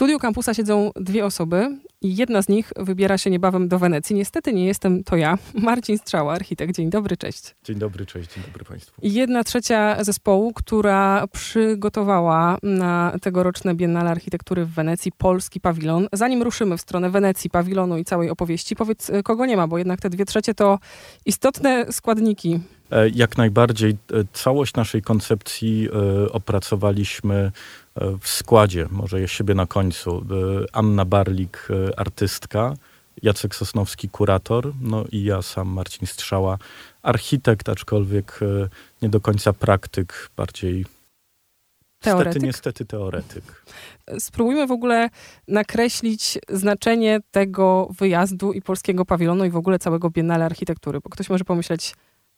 studiu kampusa siedzą dwie osoby i jedna z nich wybiera się niebawem do Wenecji. Niestety nie jestem to ja. Marcin Strzała, architekt. Dzień dobry, cześć. Dzień dobry, cześć. Dzień dobry Państwu. I 1/3 zespołu, która przygotowała na tegoroczne Biennale Architektury w Wenecji Polski Pawilon. Zanim ruszymy w stronę Wenecji, pawilonu i całej opowieści, powiedz, kogo nie ma, bo jednak te 2/3 to istotne składniki. Jak najbardziej. Całość naszej koncepcji opracowaliśmy w składzie, może ja siebie na końcu. Anna Barlik, artystka, Jacek Sosnowski, kurator, no i ja sam, Marcin Strzała, architekt, aczkolwiek nie do końca praktyk, bardziej teoretyk. Niestety teoretyk. Spróbujmy w ogóle nakreślić znaczenie tego wyjazdu i polskiego pawilonu i w ogóle całego Biennale Architektury, bo ktoś może pomyśleć,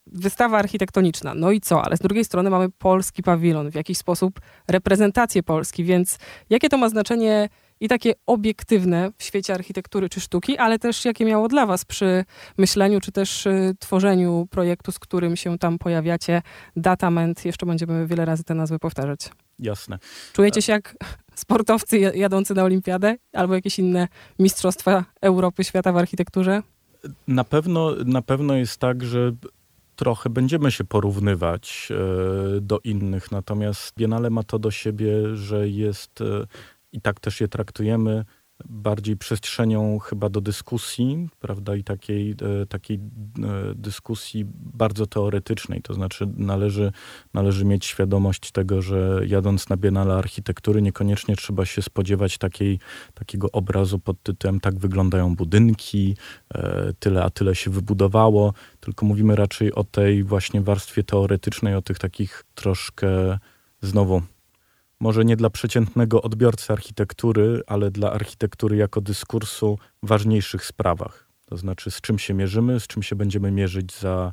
wystawa architektoniczna, no i co? Ale z drugiej strony mamy polski pawilon, w jakiś sposób reprezentację Polski, więc jakie to ma znaczenie i takie obiektywne w świecie architektury czy sztuki, ale też jakie miało dla was przy myśleniu czy też tworzeniu projektu, z którym się tam pojawiacie, Datament, jeszcze będziemy wiele razy te nazwy powtarzać. Jasne. Czujecie się jak sportowcy jadący na olimpiadę albo jakieś inne mistrzostwa Europy, świata w architekturze? Na pewno jest tak, że trochę będziemy się porównywać do innych, natomiast Biennale ma to do siebie, że jest, i tak też je traktujemy, bardziej przestrzenią chyba do dyskusji, prawda, i takiej dyskusji bardzo teoretycznej, to znaczy należy mieć świadomość tego, że jadąc na Biennale Architektury niekoniecznie trzeba się spodziewać takiego obrazu pod tytułem tak wyglądają budynki, tyle a tyle się wybudowało, tylko mówimy raczej o tej właśnie warstwie teoretycznej, o tych takich troszkę znowu może nie dla przeciętnego odbiorcy architektury, ale dla architektury jako dyskursu ważniejszych sprawach. To znaczy z czym się mierzymy, z czym się będziemy mierzyć za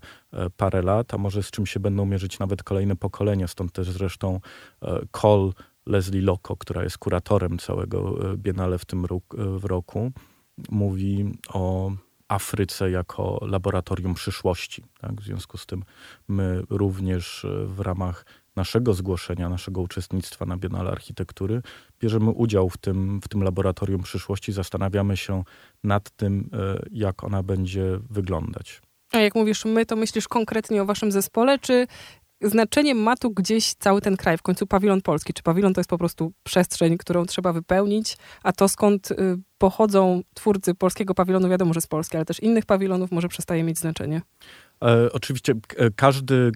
parę lat, a może z czym się będą mierzyć nawet kolejne pokolenia. Stąd też zresztą call Lesley Lokko, która jest kuratorem całego Biennale w tym roku, mówi o Afryce jako laboratorium przyszłości. Tak? W związku z tym my również w ramach naszego zgłoszenia, naszego uczestnictwa na Biennale Architektury, bierzemy udział w tym laboratorium przyszłości, zastanawiamy się nad tym, jak ona będzie wyglądać. A jak mówisz my, to myślisz konkretnie o waszym zespole, czy znaczenie ma tu gdzieś cały ten kraj, w końcu pawilon polski? Czy pawilon to jest po prostu przestrzeń, którą trzeba wypełnić, a to skąd pochodzą twórcy polskiego pawilonu, wiadomo, że z Polski, ale też innych pawilonów może przestaje mieć znaczenie? Oczywiście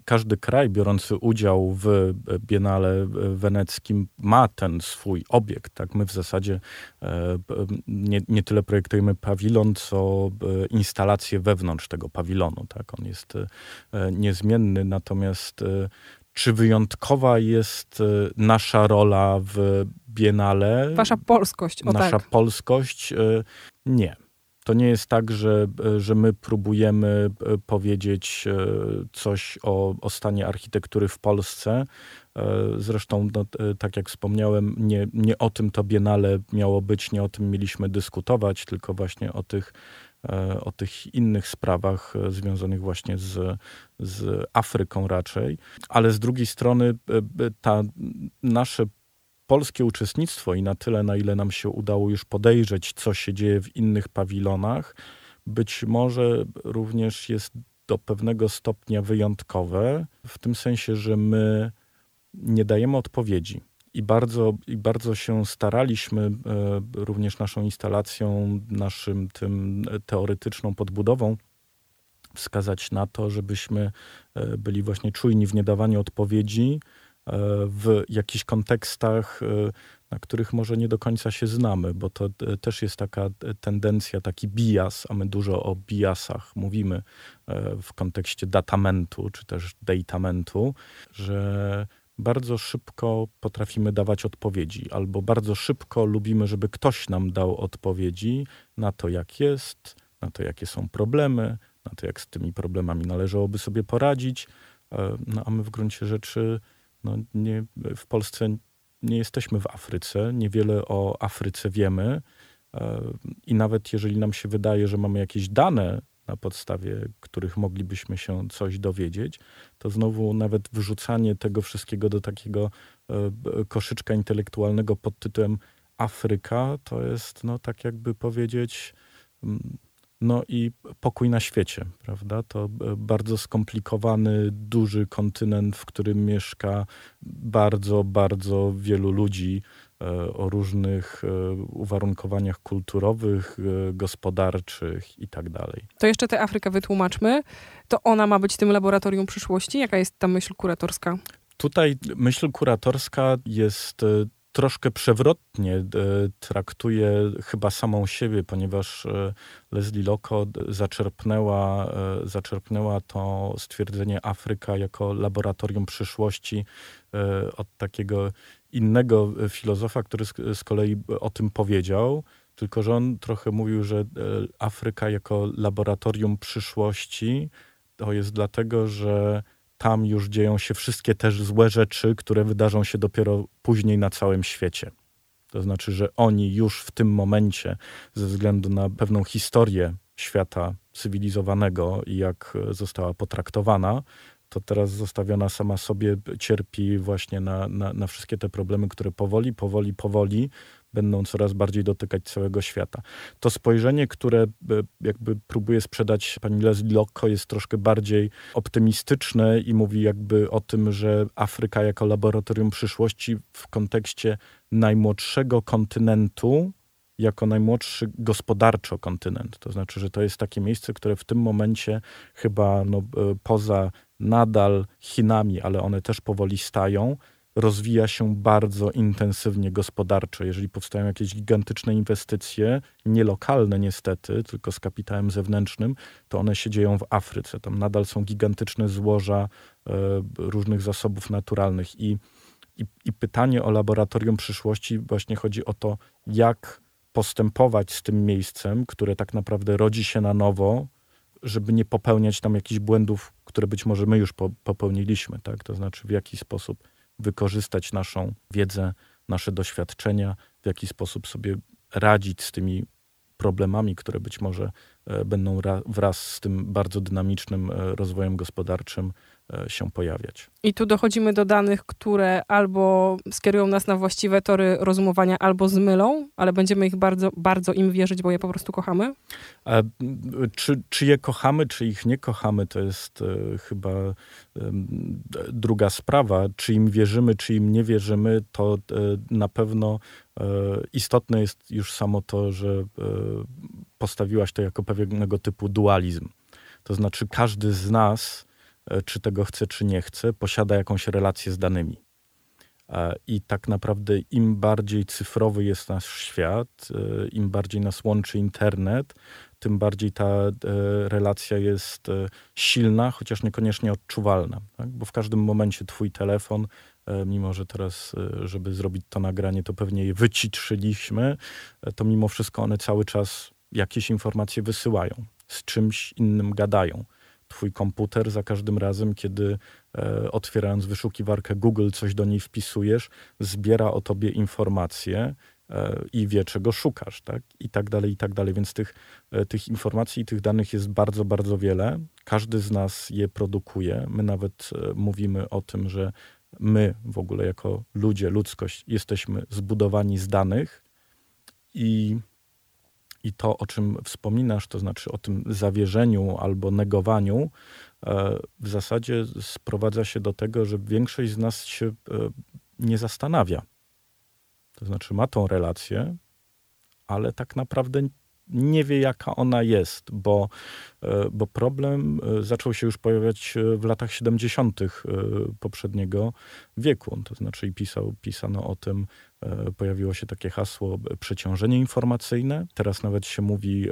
każdy kraj biorący udział w Biennale Weneckim ma ten swój obiekt. Tak? My w zasadzie nie tyle projektujemy pawilon, co instalację wewnątrz tego pawilonu. Tak? On jest niezmienny, natomiast czy wyjątkowa jest nasza rola w Biennale? Wasza polskość. Polskość? Nie. To nie jest tak, że my próbujemy powiedzieć coś o stanie architektury w Polsce. Zresztą, no, tak jak wspomniałem, nie o tym to Biennale miało być, nie o tym mieliśmy dyskutować, tylko właśnie o tych innych sprawach związanych właśnie z Afryką raczej. Ale z drugiej strony nasze polskie uczestnictwo i na tyle, na ile nam się udało już podejrzeć, co się dzieje w innych pawilonach, być może również jest do pewnego stopnia wyjątkowe, w tym sensie, że my nie dajemy odpowiedzi. I bardzo się staraliśmy również naszą instalacją, naszym tym teoretyczną podbudową wskazać na to, żebyśmy byli właśnie czujni w niedawaniu odpowiedzi, w jakichś kontekstach, na których może nie do końca się znamy, bo to też jest taka tendencja, taki bias, a my dużo o biasach mówimy w kontekście datamentu, czy też datamentu, że bardzo szybko potrafimy dawać odpowiedzi, albo bardzo szybko lubimy, żeby ktoś nam dał odpowiedzi na to, jak jest, na to, jakie są problemy, na to, jak z tymi problemami należałoby sobie poradzić, no a my w gruncie rzeczy w Polsce nie jesteśmy w Afryce, niewiele o Afryce wiemy i nawet jeżeli nam się wydaje, że mamy jakieś dane, na podstawie których moglibyśmy się coś dowiedzieć, to znowu nawet wyrzucanie tego wszystkiego do takiego koszyczka intelektualnego pod tytułem Afryka to jest, no tak jakby powiedzieć, no i pokój na świecie, prawda? To bardzo skomplikowany, duży kontynent, w którym mieszka bardzo, bardzo wielu ludzi o różnych uwarunkowaniach kulturowych, gospodarczych i tak dalej. To jeszcze tę Afrykę wytłumaczmy. To ona ma być tym laboratorium przyszłości? Jaka jest ta myśl kuratorska? Tutaj myśl kuratorska jest... troszkę przewrotnie traktuje chyba samą siebie, ponieważ Lesley Lokko zaczerpnęła to stwierdzenie Afryka jako laboratorium przyszłości od takiego innego filozofa, który z kolei o tym powiedział, tylko że on trochę mówił, że Afryka jako laboratorium przyszłości to jest dlatego, że tam już dzieją się wszystkie też złe rzeczy, które wydarzą się dopiero później na całym świecie. To znaczy, że oni już w tym momencie, ze względu na pewną historię świata cywilizowanego i jak została potraktowana, to teraz zostawiona sama sobie cierpi właśnie na wszystkie te problemy, które powoli będą coraz bardziej dotykać całego świata. To spojrzenie, które jakby próbuje sprzedać pani Lesley Lokko, jest troszkę bardziej optymistyczne i mówi jakby o tym, że Afryka jako laboratorium przyszłości w kontekście najmłodszego kontynentu, jako najmłodszy gospodarczo kontynent. To znaczy, że to jest takie miejsce, które w tym momencie chyba no, poza nadal Chinami, ale one też powoli stają, rozwija się bardzo intensywnie gospodarczo. Jeżeli powstają jakieś gigantyczne inwestycje, nielokalne niestety, tylko z kapitałem zewnętrznym, to one się dzieją w Afryce. Tam nadal są gigantyczne złoża różnych zasobów naturalnych. I pytanie o laboratorium przyszłości właśnie chodzi o to, jak postępować z tym miejscem, które tak naprawdę rodzi się na nowo, żeby nie popełniać tam jakichś błędów, które być może my już popełniliśmy. Tak? To znaczy w jaki sposób wykorzystać naszą wiedzę, nasze doświadczenia, w jaki sposób sobie radzić z tymi problemami, które być może będą wraz z tym bardzo dynamicznym rozwojem gospodarczym się pojawiać. I tu dochodzimy do danych, które albo skierują nas na właściwe tory rozumowania, albo zmylą, ale będziemy ich bardzo, bardzo im wierzyć, bo je po prostu kochamy? Czy je kochamy, czy ich nie kochamy, to jest chyba druga sprawa. Czy im wierzymy, czy im nie wierzymy, to na pewno istotne jest już samo to, że postawiłaś to jako pewnego typu dualizm. To znaczy każdy z nas, czy tego chce, czy nie chce, posiada jakąś relację z danymi. I tak naprawdę im bardziej cyfrowy jest nasz świat, im bardziej nas łączy internet, tym bardziej ta relacja jest silna, chociaż niekoniecznie odczuwalna. Tak? Bo w każdym momencie twój telefon, mimo że teraz, żeby zrobić to nagranie, to pewnie je wyciszyliśmy, to mimo wszystko one cały czas jakieś informacje wysyłają, z czymś innym gadają. Twój komputer za każdym razem, kiedy otwierając wyszukiwarkę Google coś do niej wpisujesz, zbiera o tobie informacje i wie, czego szukasz, tak? I tak dalej, i tak dalej. Więc tych informacji i tych danych jest bardzo, bardzo wiele. Każdy z nas je produkuje. My nawet mówimy o tym, że my w ogóle jako ludzie, ludzkość jesteśmy zbudowani z danych i to, o czym wspominasz, to znaczy o tym zawierzeniu albo negowaniu, w zasadzie sprowadza się do tego, że większość z nas się nie zastanawia. To znaczy ma tą relację, ale tak naprawdę nie wie, jaka ona jest, bo problem zaczął się już pojawiać w latach 70. poprzedniego wieku. To znaczy pisano o tym, pojawiło się takie hasło przeciążenie informacyjne. Teraz nawet się mówi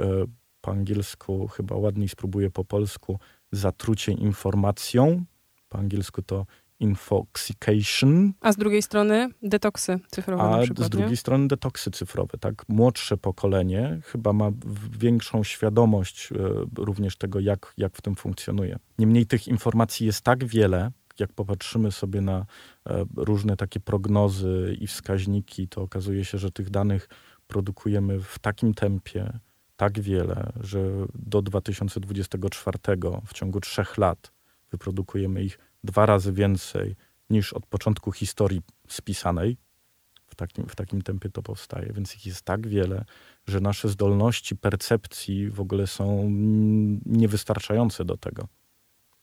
po angielsku, chyba ładniej spróbuję po polsku, zatrucie informacją. Po angielsku to infoxication. A z drugiej strony detoksy cyfrowe na przykład, strony detoksy cyfrowe, tak? Młodsze pokolenie chyba ma większą świadomość również tego, jak w tym funkcjonuje. Niemniej tych informacji jest tak wiele, jak popatrzymy sobie na różne takie prognozy i wskaźniki, to okazuje się, że tych danych produkujemy w takim tempie, tak wiele, że do 2024 w ciągu 3 lat wyprodukujemy ich 2 razy więcej niż od początku historii spisanej w takim tempie to powstaje, więc ich jest tak wiele, że nasze zdolności percepcji w ogóle są niewystarczające do tego.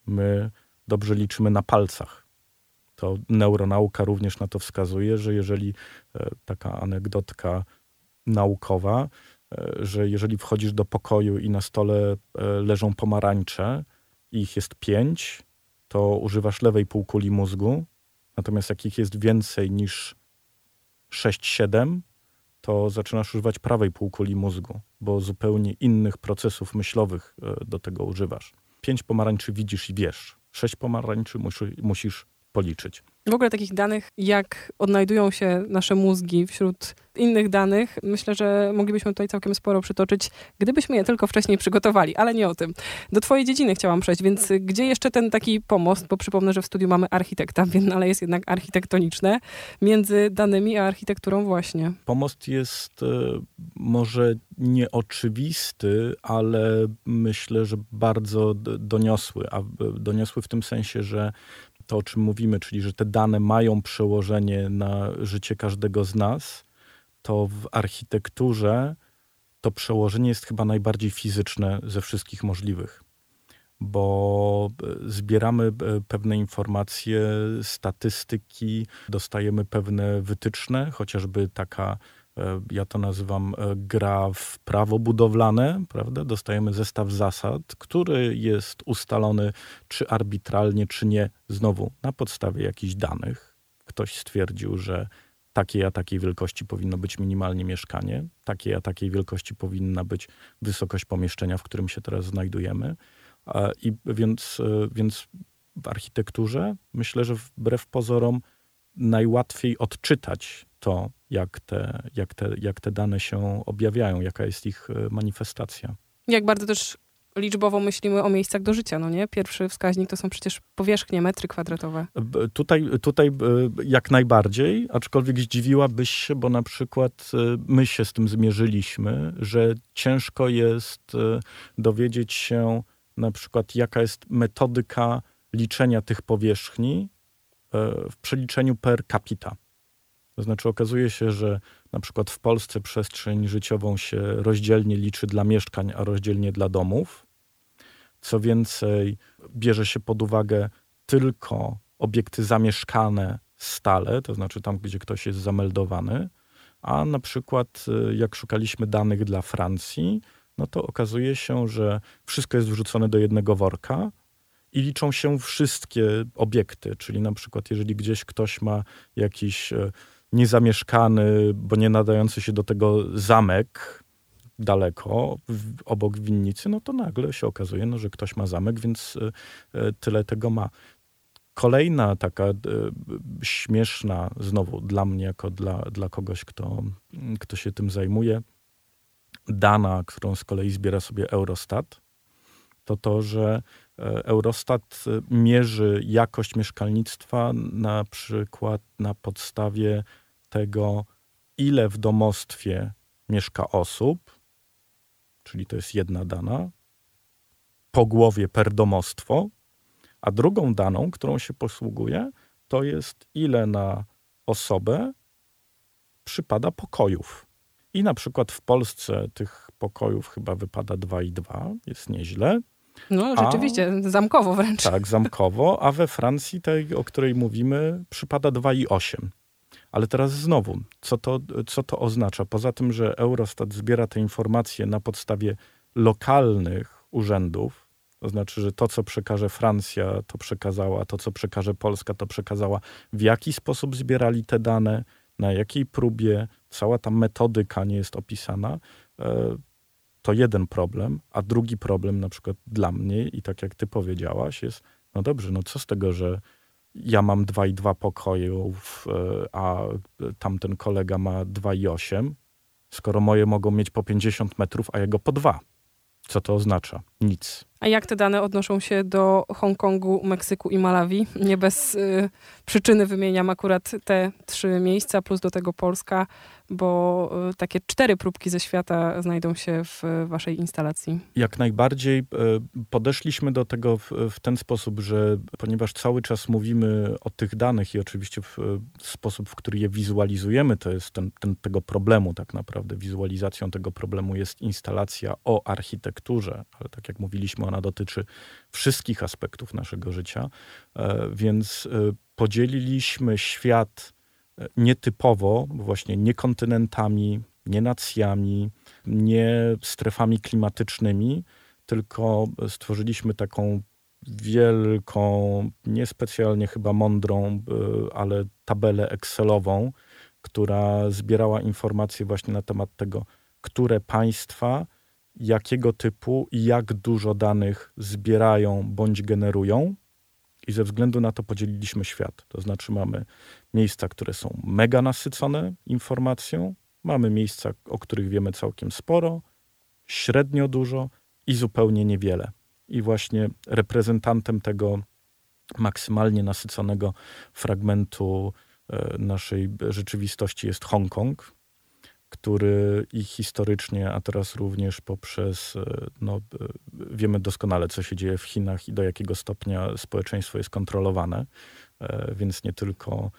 My dobrze liczymy na palcach. To neuronauka również na to wskazuje, że jeżeli taka anegdotka naukowa, że jeżeli wchodzisz do pokoju i na stole leżą pomarańcze i ich jest 5, to używasz lewej półkuli mózgu. Natomiast jak ich jest więcej niż 6-7, to zaczynasz używać prawej półkuli mózgu, bo zupełnie innych procesów myślowych do tego używasz. 5 pomarańczy widzisz i wiesz. 6 pomarańczy musisz policzyć. W ogóle takich danych, jak odnajdują się nasze mózgi wśród innych danych, myślę, że moglibyśmy tutaj całkiem sporo przytoczyć, gdybyśmy je tylko wcześniej przygotowali, ale nie o tym. Do twojej dziedziny chciałam przejść, więc gdzie jeszcze ten taki pomost, bo przypomnę, że w studiu mamy architekta, Biennale jest jednak architektoniczne, między danymi a architekturą właśnie. Pomost jest może nieoczywisty, ale myślę, że bardzo doniosły, a doniosły w tym sensie, że to, o czym mówimy, czyli że te dane mają przełożenie na życie każdego z nas, to w architekturze to przełożenie jest chyba najbardziej fizyczne ze wszystkich możliwych. Bo zbieramy pewne informacje, statystyki, dostajemy pewne wytyczne, chociażby taka, ja to nazywam gra w prawo budowlane, prawda? Dostajemy zestaw zasad, który jest ustalony czy arbitralnie, czy nie, znowu na podstawie jakichś danych. Ktoś stwierdził, że takiej a takiej wielkości powinno być minimalnie mieszkanie, takiej a takiej wielkości powinna być wysokość pomieszczenia, w którym się teraz znajdujemy. I więc w architekturze myślę, że wbrew pozorom najłatwiej odczytać to, jak te dane się objawiają, jaka jest ich manifestacja. Jak bardzo też liczbowo myślimy o miejscach do życia, no nie? Pierwszy wskaźnik to są przecież powierzchnie, metry kwadratowe. Tutaj jak najbardziej, aczkolwiek zdziwiłabyś się, bo na przykład my się z tym zmierzyliśmy, że ciężko jest dowiedzieć się na przykład jaka jest metodyka liczenia tych powierzchni w przeliczeniu per capita. To znaczy okazuje się, że na przykład w Polsce przestrzeń życiową się rozdzielnie liczy dla mieszkań, a rozdzielnie dla domów. Co więcej, bierze się pod uwagę tylko obiekty zamieszkane stale, to znaczy tam, gdzie ktoś jest zameldowany. A na przykład jak szukaliśmy danych dla Francji, no to okazuje się, że wszystko jest wrzucone do jednego worka i liczą się wszystkie obiekty. Czyli na przykład jeżeli gdzieś ktoś ma jakiś niezamieszkany, bo nie nadający się do tego zamek daleko, obok winnicy, no to nagle się okazuje, no, że ktoś ma zamek, więc tyle tego ma. Kolejna taka śmieszna, znowu dla mnie, jako dla kogoś, kto się tym zajmuje, dana, którą z kolei zbiera sobie Eurostat, to, że Eurostat mierzy jakość mieszkalnictwa na przykład na podstawie tego, ile w domostwie mieszka osób, czyli to jest jedna dana, po głowie per domostwo, a drugą daną, którą się posługuje, to jest ile na osobę przypada pokojów. I na przykład w Polsce tych pokojów chyba wypada 2,2, jest nieźle. No rzeczywiście, zamkowo wręcz. Tak, zamkowo, a we Francji, tej, o której mówimy, przypada 2,8. Ale teraz znowu, co to oznacza? Poza tym, że Eurostat zbiera te informacje na podstawie lokalnych urzędów, to znaczy, że to, co przekaże Francja, to przekazała, to, co przekaże Polska, to przekazała, w jaki sposób zbierali te dane, na jakiej próbie, cała ta metodyka nie jest opisana, to jeden problem, a drugi problem na przykład dla mnie i tak jak ty powiedziałaś jest, no dobrze, no co z tego, że ja mam 2,2 pokojów, a tamten kolega ma 2,8, skoro moje mogą mieć po 50 metrów, a jego po 2. Co to oznacza? Nic. A jak te dane odnoszą się do Hongkongu, Meksyku i Malawi? Nie bez przyczyny wymieniam akurat te 3 miejsca, plus do tego Polska, bo takie 4 próbki ze świata znajdą się w waszej instalacji. Jak najbardziej podeszliśmy do tego w ten sposób, że ponieważ cały czas mówimy o tych danych i oczywiście w sposób, w który je wizualizujemy, to jest tego problemu tak naprawdę. Wizualizacją tego problemu jest instalacja o architekturze, ale tak jak mówiliśmy, ona dotyczy wszystkich aspektów naszego życia, więc podzieliliśmy świat nietypowo, właśnie nie kontynentami, nie nacjami, nie strefami klimatycznymi, tylko stworzyliśmy taką wielką, niespecjalnie chyba mądrą, ale tabelę excelową, która zbierała informacje właśnie na temat tego, które państwa, jakiego typu i jak dużo danych zbierają bądź generują. I ze względu na to podzieliliśmy świat. To znaczy mamy miejsca, które są mega nasycone informacją, mamy miejsca, o których wiemy całkiem sporo, średnio dużo i zupełnie niewiele. I właśnie reprezentantem tego maksymalnie nasyconego fragmentu naszej rzeczywistości jest Hongkong, który i historycznie, a teraz również poprzez, wiemy doskonale, co się dzieje w Chinach i do jakiego stopnia społeczeństwo jest kontrolowane, więc nie tylko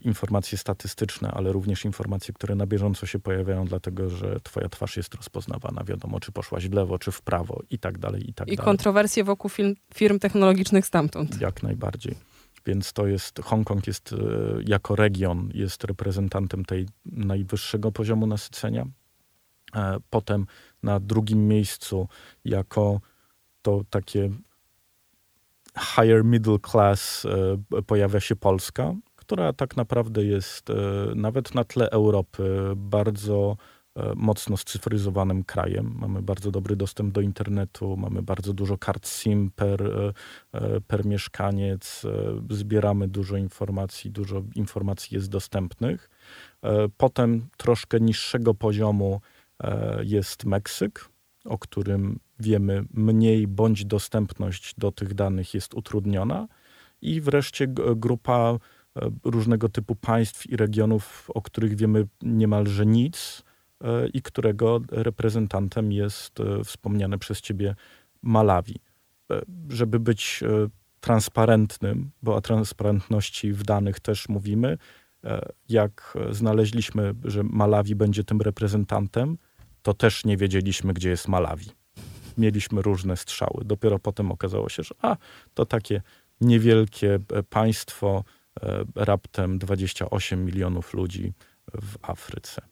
informacje statystyczne, ale również informacje, które na bieżąco się pojawiają, dlatego że twoja twarz jest rozpoznawana, wiadomo, czy poszłaś w lewo, czy w prawo i tak dalej, i tak dalej. I kontrowersje wokół firm technologicznych stamtąd. Jak najbardziej. Więc to jest, Hongkong jest jako region, jest reprezentantem tej najwyższego poziomu nasycenia. Potem na drugim miejscu jako to takie higher middle class pojawia się Polska, która tak naprawdę jest nawet na tle Europy bardzo mocno scyfryzowanym krajem. Mamy bardzo dobry dostęp do internetu, mamy bardzo dużo kart SIM per mieszkaniec, zbieramy dużo informacji jest dostępnych. Potem troszkę niższego poziomu jest Meksyk, o którym wiemy mniej, bądź dostępność do tych danych jest utrudniona. I wreszcie grupa różnego typu państw i regionów, o których wiemy niemalże nic, i którego reprezentantem jest wspomniane przez ciebie Malawi. Żeby być transparentnym, bo o transparentności w danych też mówimy, jak znaleźliśmy, że Malawi będzie tym reprezentantem, to też nie wiedzieliśmy, gdzie jest Malawi. Mieliśmy różne strzały. Dopiero potem okazało się, że to takie niewielkie państwo, raptem 28 milionów ludzi w Afryce.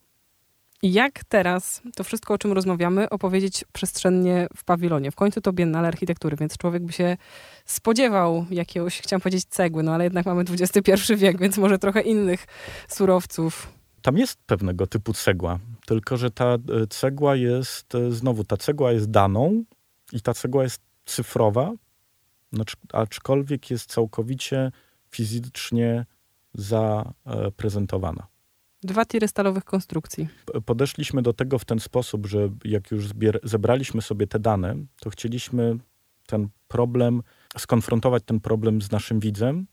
Jak teraz to wszystko, o czym rozmawiamy, opowiedzieć przestrzennie w pawilonie? W końcu to Biennale Architektury, więc człowiek by się spodziewał jakiegoś, chciałam powiedzieć, cegły, ale jednak mamy XXI wiek, więc może trochę innych surowców. Tam jest pewnego typu cegła, tylko że ta cegła jest, znowu, ta cegła jest daną i ta cegła jest cyfrowa, aczkolwiek jest całkowicie fizycznie zaprezentowana. 2 tiry stalowych konstrukcji. Podeszliśmy do tego w ten sposób, że jak już zebraliśmy sobie te dane, to chcieliśmy skonfrontować ten problem z naszym widzem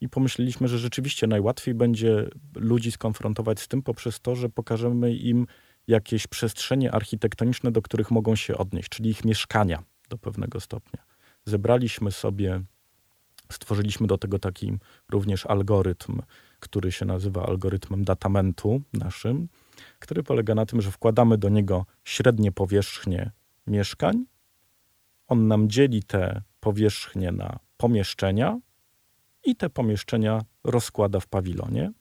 i pomyśleliśmy, że rzeczywiście najłatwiej będzie ludzi skonfrontować z tym poprzez to, że pokażemy im jakieś przestrzenie architektoniczne, do których mogą się odnieść, czyli ich mieszkania do pewnego stopnia. Zebraliśmy sobie, stworzyliśmy do tego taki również algorytm, który się nazywa algorytmem datamentu naszym, który polega na tym, że wkładamy do niego średnie powierzchnie mieszkań. On nam dzieli te powierzchnie na pomieszczenia i te pomieszczenia rozkłada w pawilonie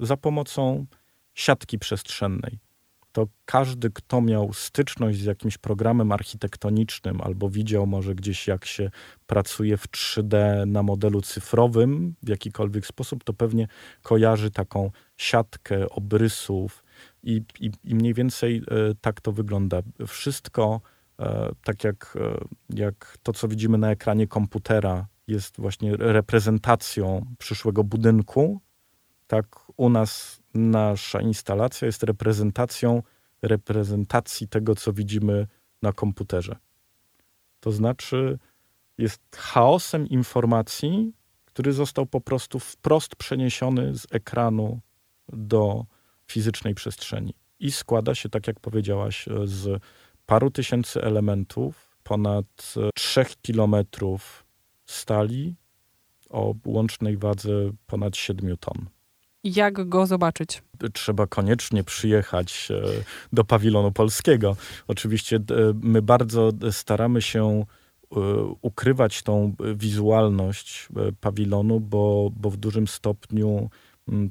za pomocą siatki przestrzennej. To każdy, kto miał styczność z jakimś programem architektonicznym albo widział może gdzieś, jak się pracuje w 3D na modelu cyfrowym w jakikolwiek sposób, to pewnie kojarzy taką siatkę obrysów i mniej więcej tak to wygląda. Wszystko tak jak to, co widzimy na ekranie komputera, jest właśnie reprezentacją przyszłego budynku. Tak u nas nasza instalacja jest reprezentacją reprezentacji tego, co widzimy na komputerze. To znaczy jest chaosem informacji, który został po prostu wprost przeniesiony z ekranu do fizycznej przestrzeni. I składa się, tak jak powiedziałaś, z paru tysięcy elementów, ponad 3 kilometrów stali o łącznej wadze ponad 7 ton. Jak go zobaczyć? Trzeba koniecznie przyjechać do Pawilonu Polskiego. Oczywiście my bardzo staramy się ukrywać tą wizualność pawilonu, bo w dużym stopniu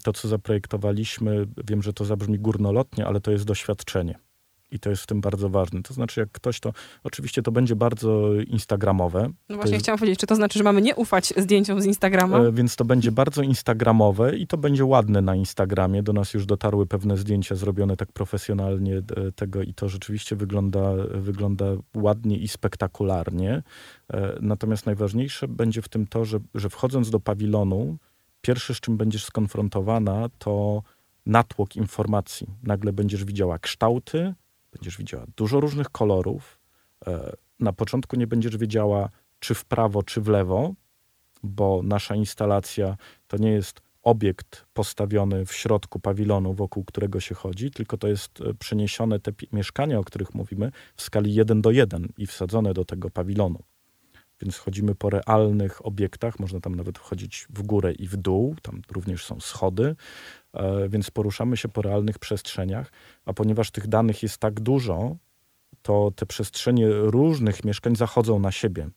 to, co zaprojektowaliśmy, wiem, że to zabrzmi górnolotnie, ale to jest doświadczenie. I to jest w tym bardzo ważne. To znaczy, jak ktoś to... Oczywiście to będzie bardzo instagramowe. No właśnie chciałam powiedzieć, czy to znaczy, że mamy nie ufać zdjęciom z Instagrama? Więc to będzie bardzo instagramowe i to będzie ładne na Instagramie. Do nas już dotarły pewne zdjęcia zrobione tak profesjonalnie tego i to rzeczywiście wygląda ładnie i spektakularnie. Natomiast najważniejsze będzie w tym to, że wchodząc do pawilonu, pierwsze, z czym będziesz skonfrontowana, to natłok informacji. Nagle będziesz widziała kształty, będziesz widziała dużo różnych kolorów. Na początku nie będziesz wiedziała, czy w prawo, czy w lewo, bo nasza instalacja to nie jest obiekt postawiony w środku pawilonu, wokół którego się chodzi, tylko to jest przeniesione te mieszkania, o których mówimy, w skali 1:1 i wsadzone do tego pawilonu. Więc chodzimy po realnych obiektach, można tam nawet chodzić w górę i w dół, tam również są schody, więc poruszamy się po realnych przestrzeniach, a ponieważ tych danych jest tak dużo, to te przestrzenie różnych mieszkań zachodzą na siebie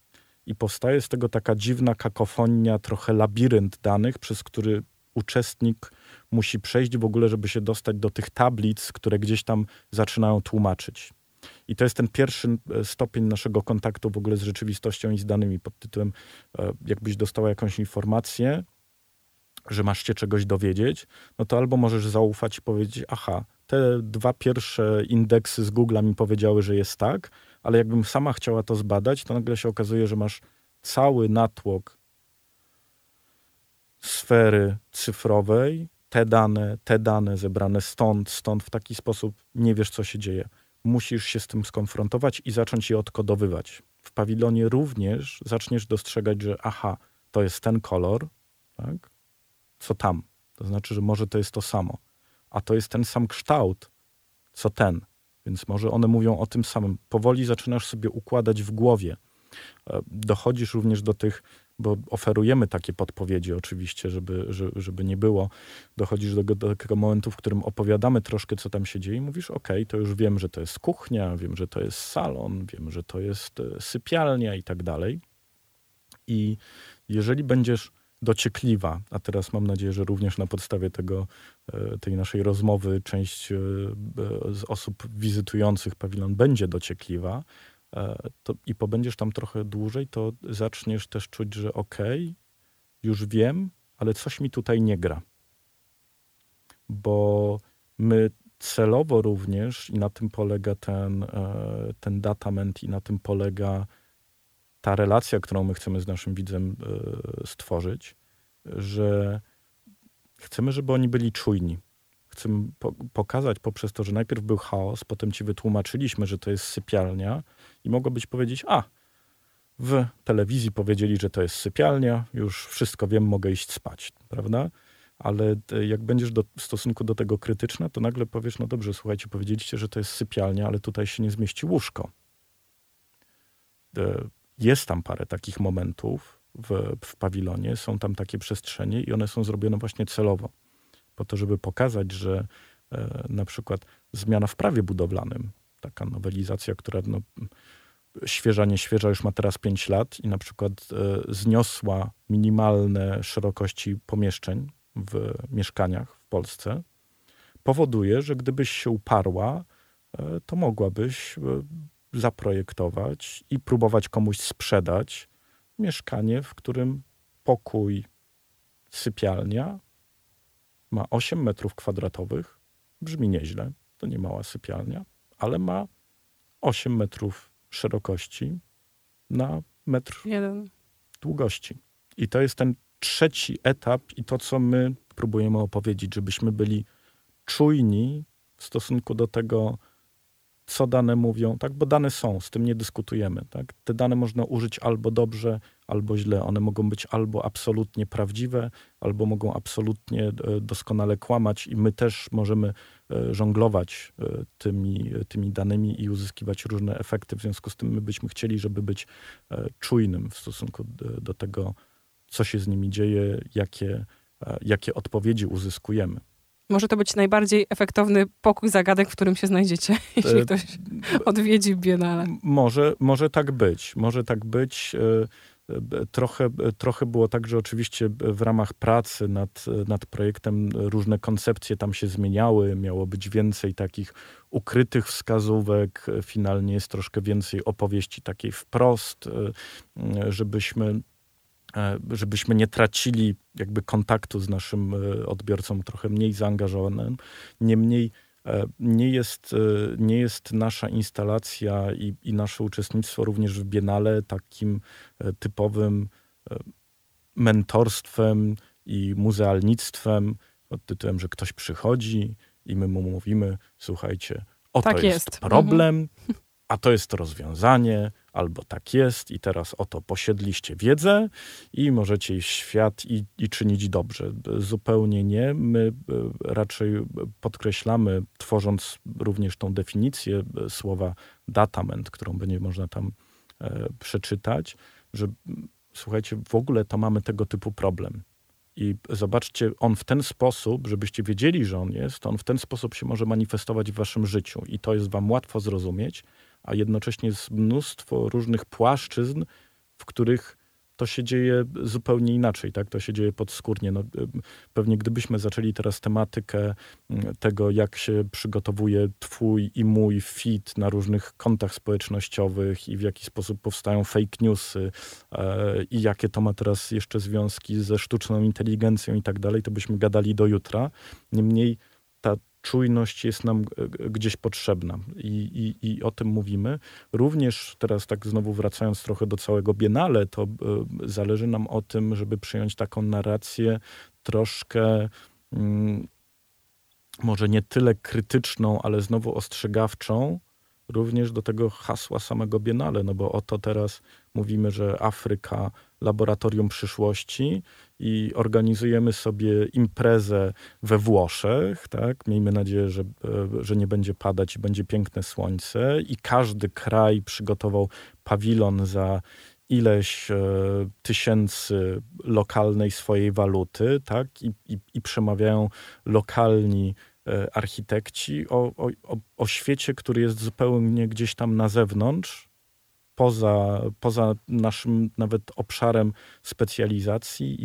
i powstaje z tego taka dziwna kakofonia, trochę labirynt danych, przez który uczestnik musi przejść w ogóle, żeby się dostać do tych tablic, które gdzieś tam zaczynają tłumaczyć. I to jest ten pierwszy stopień naszego kontaktu w ogóle z rzeczywistością i z danymi pod tytułem, jakbyś dostała jakąś informację, że masz się czegoś dowiedzieć, no to albo możesz zaufać i powiedzieć, aha, te 2 pierwsze indeksy z Google'a mi powiedziały, że jest tak, ale jakbym sama chciała to zbadać, to nagle się okazuje, że masz cały natłok sfery cyfrowej, te dane zebrane stąd, w taki sposób nie wiesz, co się dzieje. Musisz się z tym skonfrontować i zacząć je odkodowywać. W pawilonie również zaczniesz dostrzegać, że aha, to jest ten kolor, tak? Co tam? To znaczy, że może to jest to samo. A to jest ten sam kształt, co ten. Więc może one mówią o tym samym. Powoli zaczynasz sobie układać w głowie. Dochodzisz również do tych, bo oferujemy takie podpowiedzi oczywiście, żeby nie było. Dochodzisz do takiego momentu, w którym opowiadamy troszkę, co tam się dzieje i mówisz, okej, to już wiem, że to jest kuchnia, wiem, że to jest salon, wiem, że to jest sypialnia i tak dalej. I jeżeli będziesz dociekliwa, a teraz mam nadzieję, że również na podstawie tej naszej rozmowy część z osób wizytujących pawilon będzie dociekliwa, i pobędziesz tam trochę dłużej, to zaczniesz też czuć, że okej, już wiem, ale coś mi tutaj nie gra. Bo my celowo również, i na tym polega ten datament, i na tym polega ta relacja, którą my chcemy z naszym widzem stworzyć, że chcemy, żeby oni byli czujni. Chcemy pokazać poprzez to, że najpierw był chaos, potem ci wytłumaczyliśmy, że to jest sypialnia i mogłobyś powiedzieć, w telewizji powiedzieli, że to jest sypialnia, już wszystko wiem, mogę iść spać, prawda? Ale jak będziesz w stosunku do tego krytyczna, to nagle powiesz, no dobrze, słuchajcie, powiedzieliście, że to jest sypialnia, ale tutaj się nie zmieści łóżko. Jest tam parę takich momentów w pawilonie, są tam takie przestrzenie i one są zrobione właśnie celowo. Po to, żeby pokazać, że na przykład zmiana w prawie budowlanym, taka nowelizacja, która świeża, nieświeża, już ma teraz 5 lat i na przykład zniosła minimalne szerokości pomieszczeń w mieszkaniach w Polsce, powoduje, że gdybyś się uparła, to mogłabyś zaprojektować i próbować komuś sprzedać mieszkanie, w którym pokój, sypialnia ma 8 metrów kwadratowych, brzmi nieźle, to nie mała sypialnia, ale ma 8 metrów szerokości na 1 metr długości. I to jest ten trzeci etap i to, co my próbujemy opowiedzieć, żebyśmy byli czujni w stosunku do tego, co dane mówią, tak? Bo dane są, z tym nie dyskutujemy. Tak? Te dane można użyć albo dobrze, albo źle. One mogą być albo absolutnie prawdziwe, albo mogą absolutnie doskonale kłamać i my też możemy żonglować tymi danymi i uzyskiwać różne efekty. W związku z tym my byśmy chcieli, żeby być czujnym w stosunku do tego, co się z nimi dzieje, jakie odpowiedzi uzyskujemy. Może to być najbardziej efektowny pokój zagadek, w którym się znajdziecie, jeśli ktoś odwiedzi Biennale. Może tak być. Trochę było tak, że oczywiście w ramach pracy nad projektem różne koncepcje tam się zmieniały. Miało być więcej takich ukrytych wskazówek. Finalnie jest troszkę więcej opowieści takiej wprost, żebyśmy nie tracili jakby kontaktu z naszym odbiorcą trochę mniej zaangażowanym. Niemniej nie jest nasza instalacja i nasze uczestnictwo również w Biennale takim typowym mentorstwem i muzealnictwem pod tytułem, że ktoś przychodzi i my mu mówimy, słuchajcie, to jest problem, a to jest rozwiązanie, albo tak jest i teraz oto posiedliście wiedzę i możecie iść w świat i czynić dobrze. Zupełnie nie. My raczej podkreślamy, tworząc również tą definicję słowa datament, którą będzie można tam przeczytać, że słuchajcie, w ogóle to mamy tego typu problem. I zobaczcie, on w ten sposób, żebyście wiedzieli, że on jest, to on w ten sposób się może manifestować w waszym życiu i to jest wam łatwo zrozumieć, a jednocześnie jest mnóstwo różnych płaszczyzn, w których to się dzieje zupełnie inaczej, tak? To się dzieje podskórnie. No, pewnie gdybyśmy zaczęli teraz tematykę tego, jak się przygotowuje twój i mój feed na różnych kontach społecznościowych i w jaki sposób powstają fake newsy i jakie to ma teraz jeszcze związki ze sztuczną inteligencją i tak dalej, to byśmy gadali do jutra. Niemniej ta czujność jest nam gdzieś potrzebna i o tym mówimy. Również teraz tak znowu wracając trochę do całego Biennale, to zależy nam o tym, żeby przyjąć taką narrację troszkę może nie tyle krytyczną, ale znowu ostrzegawczą również do tego hasła samego Biennale, no bo oto teraz mówimy, że Afryka, laboratorium przyszłości i organizujemy sobie imprezę we Włoszech, tak? Miejmy nadzieję, że nie będzie padać i będzie piękne słońce i każdy kraj przygotował pawilon za ileś tysięcy lokalnej swojej waluty, tak? I przemawiają lokalni architekci o świecie, który jest zupełnie gdzieś tam na zewnątrz, poza naszym nawet obszarem specjalizacji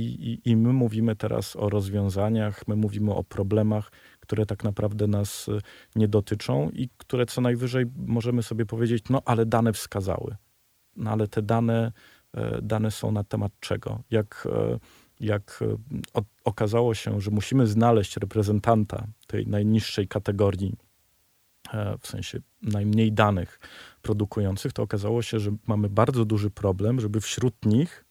i my mówimy teraz o rozwiązaniach, my mówimy o problemach, które tak naprawdę nas nie dotyczą i które co najwyżej możemy sobie powiedzieć, no ale dane wskazały. No ale te dane są na temat czego? Jak okazało się, że musimy znaleźć reprezentanta tej najniższej kategorii, w sensie najmniej danych produkujących, to okazało się, że mamy bardzo duży problem, żeby wśród nich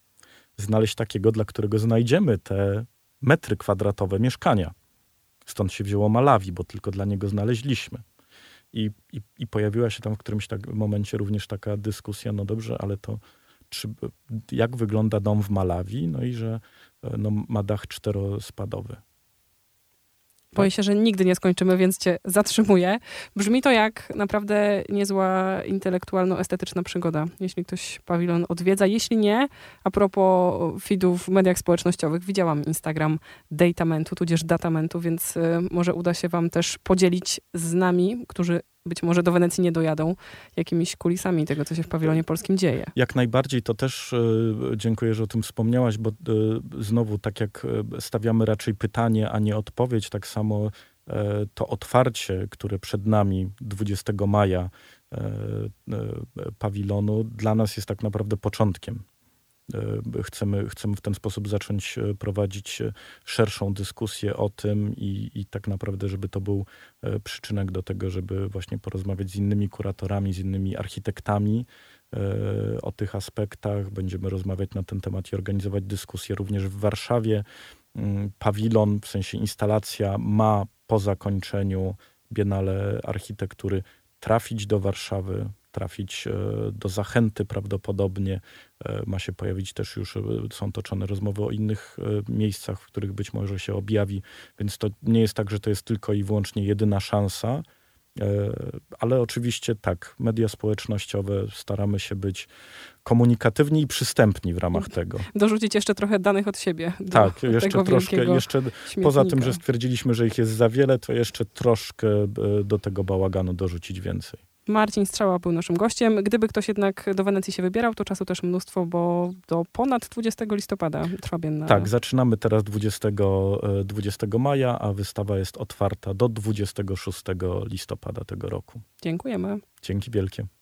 znaleźć takiego, dla którego znajdziemy te metry kwadratowe mieszkania. Stąd się wzięło Malawi, bo tylko dla niego znaleźliśmy. I pojawiła się tam w którymś momencie również taka dyskusja, no dobrze, ale to jak wygląda dom w Malawi? No i że ma dach czterospadowy. Boję się, że nigdy nie skończymy, więc cię zatrzymuję. Brzmi to jak naprawdę niezła intelektualno-estetyczna przygoda, jeśli ktoś pawilon odwiedza. Jeśli nie, a propos feedów w mediach społecznościowych, widziałam Instagram Datamentu, tudzież Datamentu, więc może uda się wam też podzielić z nami, którzy być może do Wenecji nie dojadą, jakimiś kulisami tego, co się w pawilonie polskim dzieje. Jak najbardziej, to też dziękuję, że o tym wspomniałaś, bo znowu tak jak stawiamy raczej pytanie, a nie odpowiedź, tak samo to otwarcie, które przed nami 20 maja pawilonu dla nas jest tak naprawdę początkiem. Chcemy w ten sposób zacząć prowadzić szerszą dyskusję o tym i tak naprawdę, żeby to był przyczynek do tego, żeby właśnie porozmawiać z innymi kuratorami, z innymi architektami o tych aspektach. Będziemy rozmawiać na ten temat i organizować dyskusje również w Warszawie. Pawilon, w sensie instalacja ma po zakończeniu Biennale Architektury trafić do Warszawy, trafić do Zachęty prawdopodobnie. Ma się pojawić też już, są toczone rozmowy o innych miejscach, w których być może się objawi. Więc to nie jest tak, że to jest tylko i wyłącznie jedyna szansa. Ale oczywiście tak, media społecznościowe, staramy się być komunikatywni i przystępni w ramach tego. Dorzucić jeszcze trochę danych od siebie. Tak, jeszcze troszkę, jeszcze poza tym, że stwierdziliśmy, że ich jest za wiele, to jeszcze troszkę do tego bałaganu dorzucić więcej. Marcin Strzała był naszym gościem. Gdyby ktoś jednak do Wenecji się wybierał, to czasu też mnóstwo, bo do ponad 20 listopada trwa Biennale. Tak, zaczynamy teraz 20 maja, a wystawa jest otwarta do 26 listopada tego roku. Dziękujemy. Dzięki wielkie.